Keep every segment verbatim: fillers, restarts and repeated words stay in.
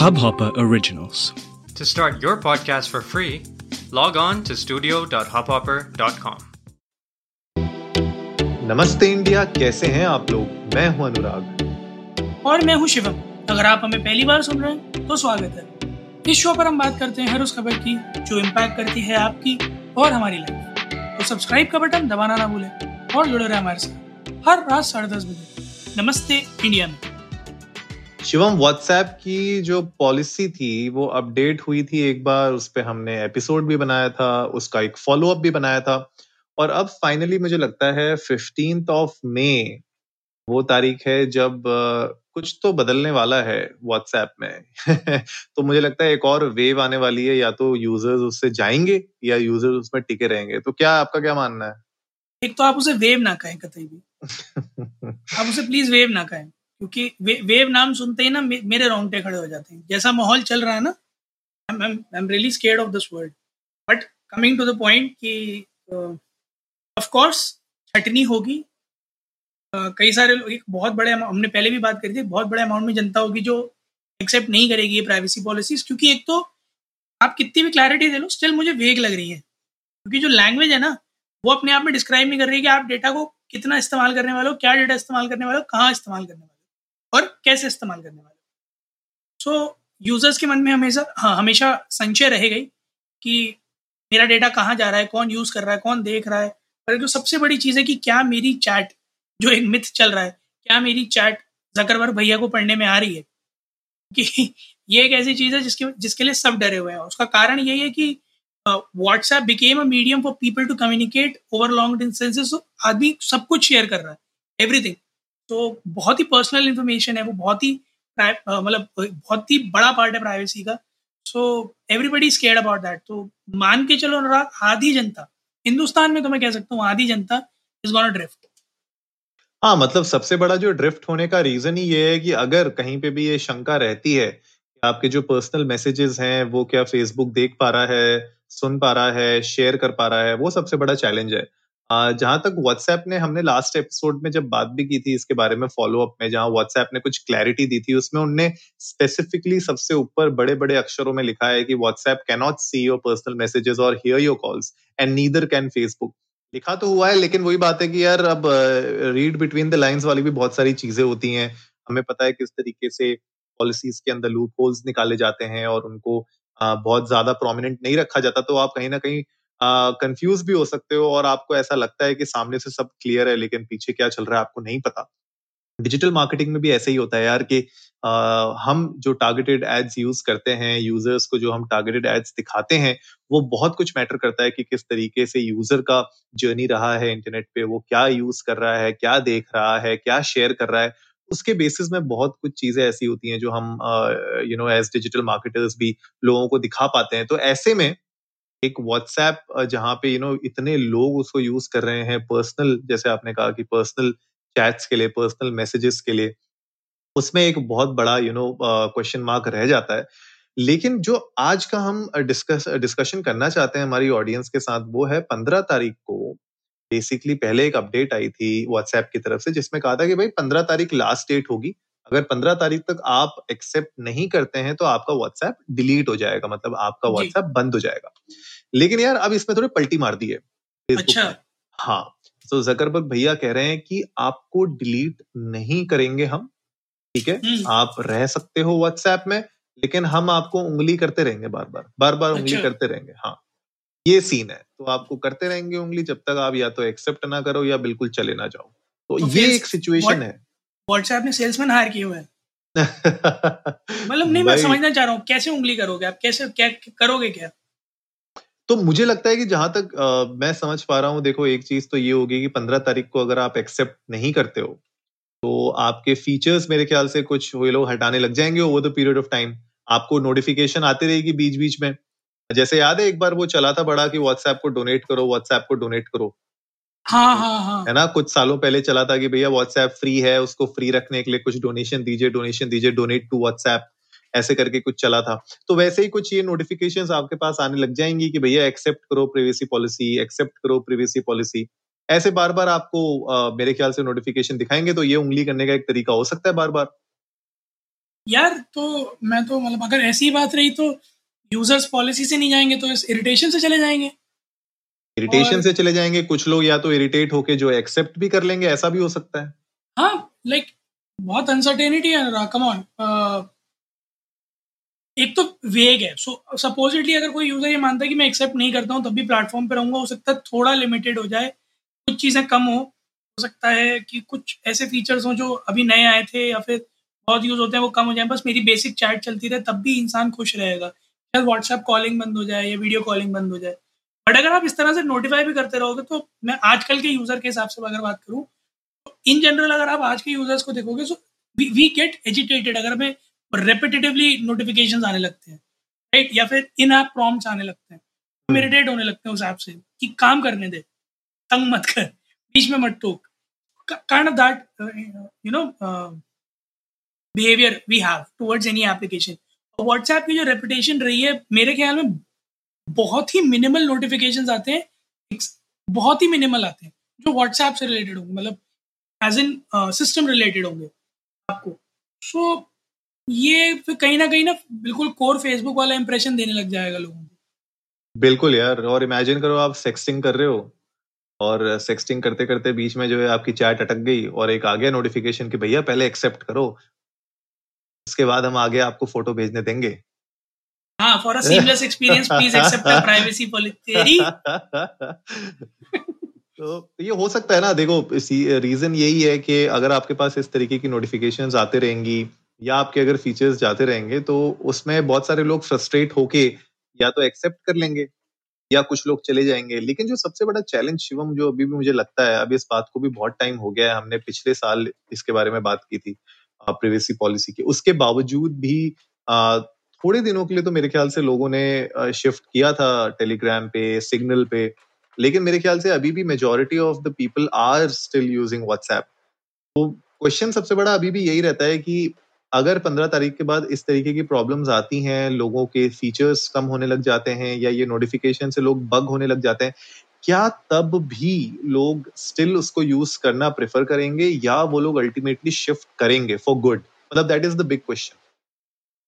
Hubhopper Originals. To start your podcast for free, log on to studio dot hubhopper dot com. नमस्ते India, कैसे हैं आप लोग? मैं हूं अनुराग और मैं हूं शिवम। अगर आप हमें पहली बार सुन रहे हैं तो स्वागत है। इस शो पर हम बात करते हैं हर उस खबर की जो इम्पैक्ट करती है आपकी और हमारी लाइफ। तो सब्सक्राइब का बटन दबाना ना भूलें और जुड़े रहे हमारे साथ हर रात साढ़े दस बजे नमस्ते इंडिया में। शिवम, व्हाट्सएप की जो पॉलिसी थी वो अपडेट हुई थी एक बार, उस पर हमने एपिसोड भी बनाया था, उसका एक फॉलोअप भी बनाया था, और अब फाइनली मुझे लगता है फिफ्टींथ ऑफ मई वो तारीख है जब कुछ तो बदलने वाला है व्हाट्सएप में। तो मुझे लगता है एक और वेव आने वाली है, या तो यूजर्स उससे जाएंगे या यूजर्स उसमें टिके रहेंगे। तो क्या आपका क्या मानना है? एक तो आप उसे वेव ना कहें कतई भी। आप उसे प्लीज वेव ना कहें, क्योंकि वे, वेव नाम सुनते ही ना मे, मेरे रोंगटे खड़े हो जाते हैं। जैसा माहौल चल रहा है ना, I am really scared of this word. But coming to the point कि ऑफ कोर्स छटनी होगी, uh, कई सारे लोग, एक बहुत बड़े, हमने पहले भी बात करी थी, बहुत बड़े अमाउंट में जनता होगी जो एक्सेप्ट नहीं करेगी ये प्राइवेसी पॉलिसीज। क्योंकि एक तो आप कितनी भी क्लैरिटी दे लो, स्टिल मुझे वेग लग रही है, क्योंकि जो लैंग्वेज है ना वो अपने आप में डिस्क्राइब नहीं कर रही है कि आप डेटा को कितना इस्तेमाल करने वाले हो, क्या डेटा इस्तेमाल करने वाले हो, कहाँ इस्तेमाल करने वाले और कैसे इस्तेमाल करने वाले। सो यूजर्स के मन में हमेशा हाँ हमेशा संशय रहेगा कि मेरा डेटा कहाँ जा रहा है, कौन यूज़ कर रहा है, कौन देख रहा है। पर जो सबसे बड़ी चीज़ है कि क्या मेरी चैट, जो एक मिथ चल रहा है, क्या मेरी चैट ज़करबर्ग भैया को पढ़ने में आ रही है? कि ये एक ऐसी चीज़ है जिसके जिसके लिए सब डरे हुए हैं। उसका कारण यही है कि WhatsApp became a medium for people to communicate over long distances. आदमी सब कुछ शेयर कर रहा है, एवरीथिंग। तो बहुत ही पर्सनल इन्फॉर्मेशन है वो, बहुत ही मतलब बहुत ही बड़ा पार्ट है प्राइवेसी का। So everybody is scared about that. तो मान के चलो अनुराग, आधी जनता हिंदुस्तान में, तो मैं कह सकता हूँ आधी जनता इज गोना ड्रिफ्ट। हाँ, मतलब सबसे बड़ा जो ड्रिफ्ट होने का रीजन ही ये है कि अगर कहीं पे भी ये शंका रहती है कि आपके जो पर्सनल मैसेजेस हैं वो क्या फेसबुक देख पा रहा है, सुन पा रहा है, शेयर कर पा रहा है, वो सबसे बड़ा चैलेंज है। जहां तक व्हाट्सएप ने, हमने लास्ट एपिसोड में जब बात भी की थी इसके बारे में फॉलोअप में, जहां व्हाट्सएप ने कुछ क्लैरिटी दी थी, उसमें उनने स्पेसिफिकली सबसे ऊपर बड़े बड़े अक्षरों में लिखा है कि WhatsApp can not see your personal messages और hear your calls and neither can Facebook. लिखा तो हुआ है, लेकिन वही बात है कि यार अब रीड बिटवीन द लाइंस वाली भी बहुत सारी चीजें होती हैं। हमें पता है किस तरीके से पॉलिसीज के अंदर लूप होल्स निकाले जाते हैं और उनको बहुत ज्यादा प्रोमिनेंट नहीं रखा जाता, तो आप कहीं ना कहीं कंफ्यूज uh, भी हो सकते हो और आपको ऐसा लगता है कि सामने से सब क्लियर है लेकिन पीछे क्या चल रहा है आपको नहीं पता। डिजिटल मार्केटिंग में भी ऐसे ही होता है यार कि uh, हम जो टारगेटेड एड्स यूज करते हैं, यूजर्स को जो हम टारगेटेड एड्स दिखाते हैं, वो बहुत कुछ मैटर करता है कि किस तरीके से यूजर का जर्नी रहा है इंटरनेट पे, वो क्या यूज कर रहा है, क्या देख रहा है, क्या शेयर कर रहा है। उसके बेसिस में बहुत कुछ चीजें ऐसी होती हैं जो हम you know as digital marketers भी लोगों को दिखा पाते हैं। तो ऐसे में एक व्हाट्सएप जहाँ पे यू नो इतने लोग उसको यूज कर रहे हैं पर्सनल, जैसे आपने कहा कि पर्सनल चैट्स के लिए, पर्सनल मैसेजेस के लिए, उसमें एक बहुत बड़ा यू नो क्वेश्चन मार्क रह जाता है। लेकिन जो आज का हम डिस्कस डिस्कशन करना चाहते हैं हमारी ऑडियंस के साथ, वो है पंद्रह तारीख को बेसिकली पहले एक अपडेट आई थी व्हाट्सएप की तरफ से जिसमें कहा था कि भाई पंद्रह तारीख लास्ट डेट होगी, अगर पंद्रह तारीख तक आप एक्सेप्ट नहीं करते हैं तो आपका व्हाट्सएप डिलीट हो जाएगा, मतलब आपका व्हाट्सएप बंद हो जाएगा। लेकिन यार अब इसमें थोड़ी पलटी मार दी है फेसबुक ने। हाँ, तो ज़करबर्ग भैया कह रहे हैं कि आपको डिलीट नहीं करेंगे हम, ठीक है, आप रह सकते हो व्हाट्सएप में, लेकिन हम आपको उंगली करते रहेंगे, बार बार बार बार उंगली करते रहेंगे। हाँ, ये सीन है। तो आपको करते रहेंगे उंगली जब तक आप या तो एक्सेप्ट ना करो या बिल्कुल चले ना जाओ। तो ये एक सिचुएशन है। व्हाट्सएप ने सेल्समैन हायर किए हुए हैं। मतलब नहीं, मैं समझना चाह रहा हूँ कैसे उंगली करोगे आप, कैसे क्या करोगे क्या? तो मुझे लगता है कि जहां तक आ, मैं समझ पा रहा हूँ, देखो एक चीज तो ये होगी कि पंद्रह तारीख को अगर आप एक्सेप्ट नहीं करते हो तो आपके फीचर्स मेरे ख्याल से कुछ वो लोग हटाने लग जाएंगे over the period of time. आपको नोटिफिकेशन आती रहेगी बीच बीच में, जैसे याद है एक बार वो चला था बड़ा कि व्हाट्सएप को डोनेट करो, व्हाट्सएप को डोनेट करो। हाँ हाँ हाँ, है ना, कुछ सालों पहले चला था कि भैया व्हाट्सएप फ्री है, उसको फ्री रखने के लिए कुछ डोनेशन दीजिए, डोनेशन दीजिए, डोनेट टू व्हाट्सएप, ऐसे करके कुछ चला था। तो वैसे ही कुछ ये नोटिफिकेशंस आपके पास आने लग जाएंगी कि भैया एक्सेप्ट करो प्राइवेसी पॉलिसी, एक्सेप्ट करो प्राइवेसी पॉलिसी, ऐसे बार बार आपको आ, मेरे ख्याल से नोटिफिकेशन दिखाएंगे। तो ये उंगली करने का एक तरीका हो सकता है बार बार। यार। तो मैं तो मतलब अगर ऐसी बात रही तो यूजर्स पॉलिसी से नहीं जाएंगे तो इस इरिटेशन से चले जाएंगे इरिटेशन और... से चले जाएंगे। कुछ लोग या तो इरिटेट होके जो एक्सेप्ट भी कर लेंगे, ऐसा भी हो सकता है। हाँ, लाइक like, बहुत अनसर्टेनिटी है। कम ऑन, एक तो वेग है। सो so, सपोजिटली अगर कोई यूजर ये मानता है कि मैं एक्सेप्ट नहीं करता हूँ तब भी प्लेटफॉर्म पे रहूंगा, हो सकता है थोड़ा लिमिटेड हो जाए, कुछ चीज़ें कम हो हो सकता है कि कुछ ऐसे फीचर्स हों जो अभी नए आए थे या फिर बहुत यूज़ होते हैं वो कम हो जाए, बस मेरी बेसिक चैट चलती रहे, तब भी इंसान खुश रहेगा। शायद व्हाट्सएप कॉलिंग बंद हो जाए या वीडियो कॉलिंग बंद हो जाए। बट अगर आप इस तरह से नोटिफाई भी करते रहोगे तो मैं आजकल के यूज़र के हिसाब से अगर बात करूँ तो इन जनरल अगर आप आज के यूजर्स को देखोगे सो वी गेट एजिटेटेड अगर हमें रेपिटेटिवली नोटिफिकेशंस आने लगते हैं, राइट, या फिर इन ऐप प्रॉम्प्ट्स आने लगते हैं, हम इरिटेट होने लगते हैं उस ऐप से कि काम करने दे, तंग मत कर, बीच में मत टोक। Kind of that you know behaviour we have towards any application. WhatsApp की जो रेपुटेशन रही है, मेरे ख्याल में बहुत ही मिनिमल नोटिफिकेशंस आते हैं, बहुत ही मिनिमल आते हैं जो व्हाट्सएप से रिलेटेड होंगे, मतलब एज इन सिस्टम रिलेटेड होंगे आपको। सो so, ये फिर कहीं ना कहीं ना बिल्कुल कोर फेसबुक वाला इंप्रेशन देने लग जाएगा लोगों को। बिल्कुल यार। और इमेजिन करो आप सेक्सटिंग कर रहे हो और सेक्सटिंग करते करते बीच में जो है आपकी चैट अटक गई और एक आ गया नोटिफिकेशन कि भैया पहले एक्सेप्ट करो, इसके बाद हम आगे आपको फोटो भेजने देंगे। हाँ, for a seamless experience please accept the privacy policy. तो ये हो सकता है ना। देखो, रीजन यही है कि अगर आपके पास इस तरीके की नोटिफिकेशंस आते रहेंगी या आपके अगर फीचर्स जाते रहेंगे तो उसमें बहुत सारे लोग फ्रस्ट्रेट होके या तो एक्सेप्ट कर लेंगे या कुछ लोग चले जाएंगे। लेकिन जो सबसे बड़ा चैलेंज शिवम, जो अभी भी मुझे लगता है, अभी इस बात को भी बहुत टाइम हो गया है, हमने पिछले साल इसके बारे में बात की थी प्राइवेसी पॉलिसी की, उसके बावजूद भी थोड़े दिनों के लिए तो मेरे ख्याल से लोगों ने शिफ्ट किया था टेलीग्राम पे, सिग्नल पे, लेकिन मेरे ख्याल से अभी भी majority of the people are still using WhatsApp. तो क्वेश्चन सबसे बड़ा अभी भी यही रहता है कि अगर पंद्रह तारीख के बाद इस तरीके की प्रॉब्लम्स आती हैं, लोगों के फीचर्स कम होने लग जाते हैं या ये नोटिफिकेशन से लोग बग होने लग जाते हैं, क्या तब भी लोग स्टिल उसको यूज करना प्रेफर करेंगे या वो लोग अल्टीमेटली शिफ्ट करेंगे फॉर गुड? मतलब that is the big question.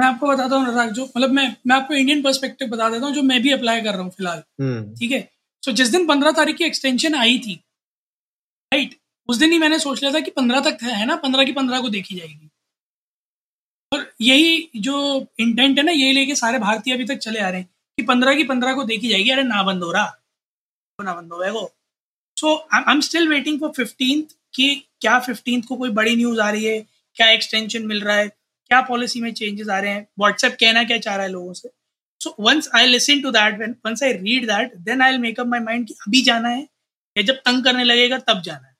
मैं आपको बताता हूँ अनुराग, जो मतलब मैं मैं आपको इंडियन पर्सपेक्टिव बता देता हूँ जो मैं भी अप्लाई कर रहा हूँ फिलहाल, ठीक है। सो जिस दिन पंद्रह तारीख की एक्सटेंशन आई थी, राइट, उस दिन ही मैंने सोच लिया था कि पंद्रह तक है ना, पंद्रह की पंद्रह को देखी जाएगी। और यही जो इंटेंट है ना, यही लेके सारे भारतीय अभी तक चले आ रहे हैं कि पंद्रह की पंद्रह को देखी जाएगी, अरे ना बंद हो रहा, ना बंद हो गया। So I am still waiting for fifteenth कि क्या फिफ्टींथ को कोई बड़ी न्यूज़ आ रही है, क्या एक्सटेंशन मिल रहा है, क्या पॉलिसी में चेंजेस आ रहे हैं, व्हाट्सएप कहना क्या चाह रहा है लोगों से। So once I listen to that, once I read that, then I will make up my mind कि अभी जाना है या जब तंग करने लगेगा तब जाना है।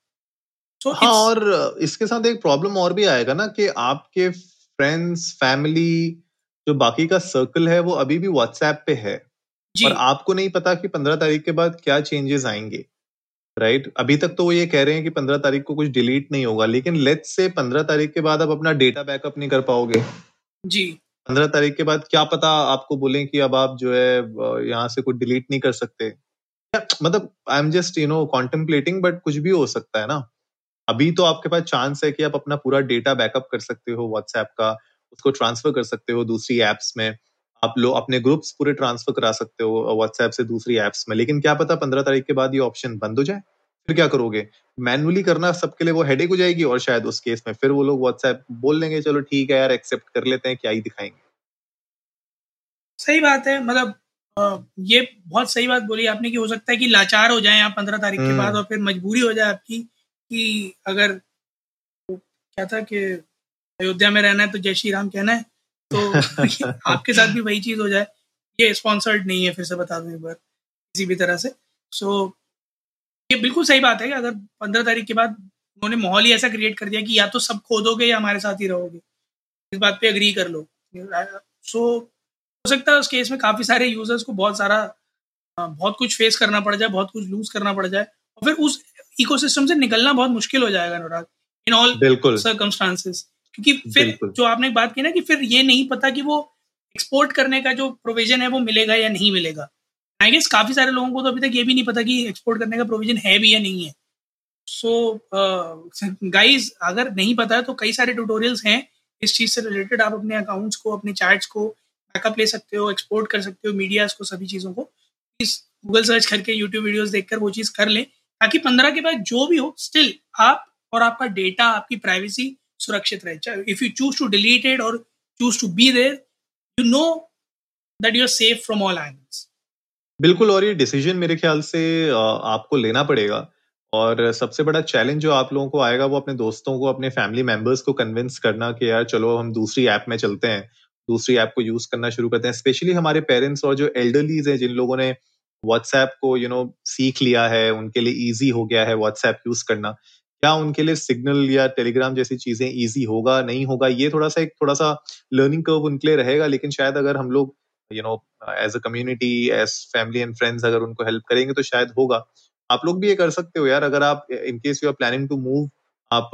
So, हाँ, और इसके साथ एक प्रॉब्लम और भी आएगा ना कि आपके फ्रेंड्स, फैमिली, जो बाकी का सर्कल है वो अभी भी व्हाट्सएप पे है और आपको नहीं पता कि पंद्रह तारीख के बाद क्या चेंजेस आएंगे, राइट right? अभी तक तो वो ये कह रहे हैं कि पंद्रह तारीख को कुछ डिलीट नहीं होगा, लेकिन लेट्स से पंद्रह तारीख के बाद आप अपना डेटा बैकअप नहीं कर पाओगे जी। पंद्रह तारीख के बाद क्या पता आपको बोलें कि अब आप जो है यहाँ से कुछ डिलीट नहीं कर सकते। मतलब I am just you know contemplating, but कुछ भी हो सकता है ना। अभी तो आपके पास चांस है कि आप अपना पूरा डेटा बैकअप कर सकते हो व्हाट्सएप का, उसको ट्रांसफर कर सकते हो दूसरी एप्स में, आप लोग अपने ग्रुप्स पूरे ट्रांसफर करा सकते हो व्हाट्सएप से दूसरी एप्स में। लेकिन क्या पता पंद्रह तारीख के बाद ये ऑप्शन बंद हो जाए, फिर क्या करोगे? मैनुअली करना सबके लिए वो हेडेक हो जाएगी और शायद उस केस में फिर वो लोग व्हाट्सएप बोल लेंगे चलो ठीक है यार एक्सेप्ट कर लेते हैं, क्या ही दिखाएंगे। सही बात है, मतलब ये बहुत सही बात बोली आपने कि हो सकता है कि लाचार हो जाए आप पंद्रह तारीख के बाद और फिर मजबूरी हो जाए आपकी कि अगर क्या था कि अयोध्या में रहना है तो जय श्री राम कहना है, तो आपके साथ भी वही चीज़ हो जाए। ये स्पॉन्सर्ड नहीं है, फिर से बता दूं एक बार, किसी भी तरह से। सो so, ये बिल्कुल सही बात है कि अगर पंद्रह तारीख के बाद उन्होंने माहौल ही ऐसा क्रिएट कर दिया कि या तो सब खो दोगे या हमारे साथ ही रहोगे, इस बात पे एग्री कर लो। सो हो सकता है उस केस में काफ़ी सारे यूजर्स को बहुत सारा बहुत कुछ फेस करना पड़ जाए, बहुत कुछ लूज करना पड़ जाए और फिर उस इकोसिस्टम से निकलना बहुत मुश्किल हो जाएगा अनुराग, इन ऑल सर्कमस्टांसेस। क्योंकि फिर जो आपने बात की ना कि फिर ये नहीं पता कि वो एक्सपोर्ट करने का जो प्रोविजन है वो मिलेगा या नहीं मिलेगा। आई गेस काफी सारे लोगों को तो अभी तक ये भी नहीं पता कि एक्सपोर्ट करने का प्रोविजन है भी या नहीं है। सो गाइज, अगर नहीं पता है तो कई सारे ट्यूटोरियल्स हैं इस चीज़ से रिलेटेड आप अपने अकाउंट्स को, अपने चैट्स को बैकअप ले सकते हो, एक्सपोर्ट कर सकते हो, मीडियाज़ को, सभी चीज़ों को। प्लीज़ गूगल सर्च करके यूट्यूब वीडियोस देखकर वो चीज़ कर लें, ताकि पंद्रह के बाद जो भी हो स्टिल आप और आपका डेटा, आपकी प्राइवेसी सुरक्षित रहे। चाहे if you choose to delete it और choose to be there, you know that you are safe from all angles. बिल्कुल, और ये डिसीजन मेरे ख्याल से आपको लेना पड़ेगा। और सबसे बड़ा चैलेंज जो आप लोगों को आएगा वो अपने दोस्तों को, अपने फैमिली मेंबर्स को कन्विंस करना कि यार चलो हम दूसरी ऐप में चलते हैं, दूसरी ऐप को यूज करना शुरू करते हैं। स्पेशली हमारे पेरेंट्स और जो एल्डरलीज हैं, जिन लोगों ने व्हाट्सएप को यू नो सीख लिया है, उनके लिए ईजी हो गया है व्हाट्सएप यूज करना। क्या उनके लिए सिग्नल या टेलीग्राम जैसी चीजें ईजी होगा, नहीं होगा, ये थोड़ा सा एक थोड़ा सा लर्निंग कर्व उनके लिए रहेगा। लेकिन शायद अगर हम लोग you know as a community, as family and friends अगर उनको हेल्प करेंगे तो शायद होगा। आप लोग भी ये कर सकते हो यार, अगर आप in case you are planning to move, आप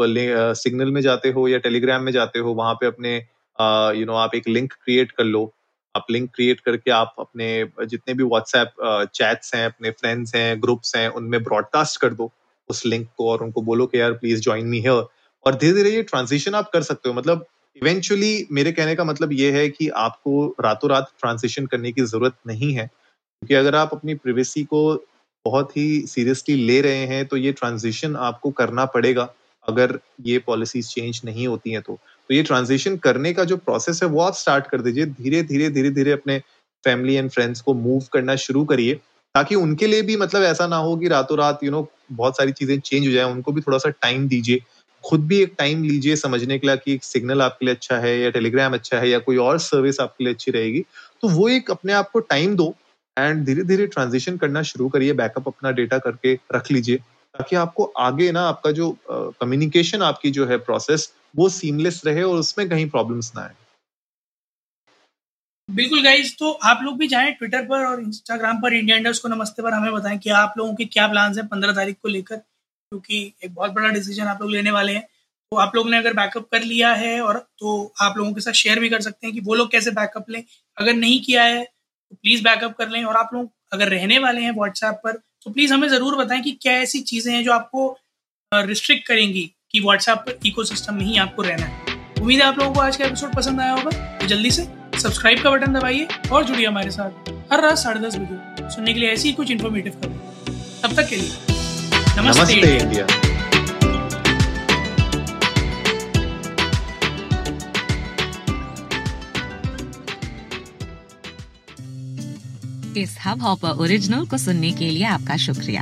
सिग्नल uh, में जाते हो या टेलीग्राम में जाते हो, वहां पे अपने you uh, know you know, आप एक लिंक क्रिएट कर लो। आप लिंक क्रिएट करके आप अपने जितने भी व्हाट्सएप चैट्स हैं, अपने फ्रेंड्स हैं, ग्रुप्स हैं, उनमें ब्रॉडकास्ट कर दो उस लिंक को और उनको बोलो कि यार प्लीज ज्वाइन मी हियर। और धीरे धीरे ये ट्रांजिशन आप कर सकते हो। मतलब इवेंचुअली मेरे कहने का मतलब ये है कि आपको रातों रात ट्रांजिशन करने की जरूरत नहीं है, क्योंकि अगर आप अपनी प्राइवेसी को बहुत ही सीरियसली ले रहे हैं तो ये ट्रांजिशन आपको करना पड़ेगा। अगर ये पॉलिसीज चेंज नहीं होती हैं तो तो ये ट्रांजिशन करने का जो प्रोसेस है वो आप स्टार्ट कर दीजिए। धीरे धीरे धीरे धीरे अपने फैमिली एंड फ्रेंड्स को मूव करना शुरू करिए, ताकि उनके लिए भी मतलब ऐसा ना हो कि रातों रात यू नो बहुत सारी चीजें चेंज हो जाए। उनको भी थोड़ा सा टाइम दीजिए, खुद भी एक टाइम लीजिए समझने के लिए कि सिग्नल आपके लिए अच्छा है या टेलीग्राम अच्छा है या कोई और सर्विस आपके लिए अच्छी रहेगी। तो वो एक अपने आप को टाइम दो एंड धीरे धीरे ट्रांजिशन करना शुरू करिए। बैकअप अपना डेटा करके रख लीजिए, ताकि आपको आगे ना आपका जो कम्युनिकेशन uh, आपकी जो है प्रोसेस वो सीमलेस रहे और उसमें कहीं प्रॉब्लम्स ना आए। बिल्कुल गाइज, तो आप लोग भी जाएं ट्विटर पर और इंस्टाग्राम पर इंडिया इंडर्स को नमस्ते पर, हमें बताएं कि आप लोगों के क्या प्लान्स हैं पंद्रह तारीख को लेकर, क्योंकि एक बहुत बड़ा डिसीजन आप लोग लेने वाले हैं। तो आप लोग ने अगर बैकअप कर लिया है और तो आप लोगों के साथ शेयर भी कर सकते हैं कि वो लोग कैसे बैकअप लें। अगर नहीं किया है तो प्लीज़ बैकअप कर लें। और आप लोग अगर रहने वाले हैं व्हाट्सएप पर तो प्लीज़ हमें ज़रूर बताएं कि क्या ऐसी चीज़ें हैं जो आपको रिस्ट्रिक्ट करेंगी कि व्हाट्सएप पर इकोसिस्टम में ही आपको रहना है। उम्मीद है आप लोगों को आज का एपिसोड पसंद आया होगा। तो जल्दी से सब्सक्राइब का बटन दबाइए और जुड़िए हमारे साथ हर रात साढ़े दस बजे सुनने के लिए ऐसी कुछ इन्फॉर्मेटिव खबरें। तब तक के लिए नमस्ते, नमस्ते इंडिया। इस हब हॉपर ओरिजिनल को सुनने के लिए आपका शुक्रिया।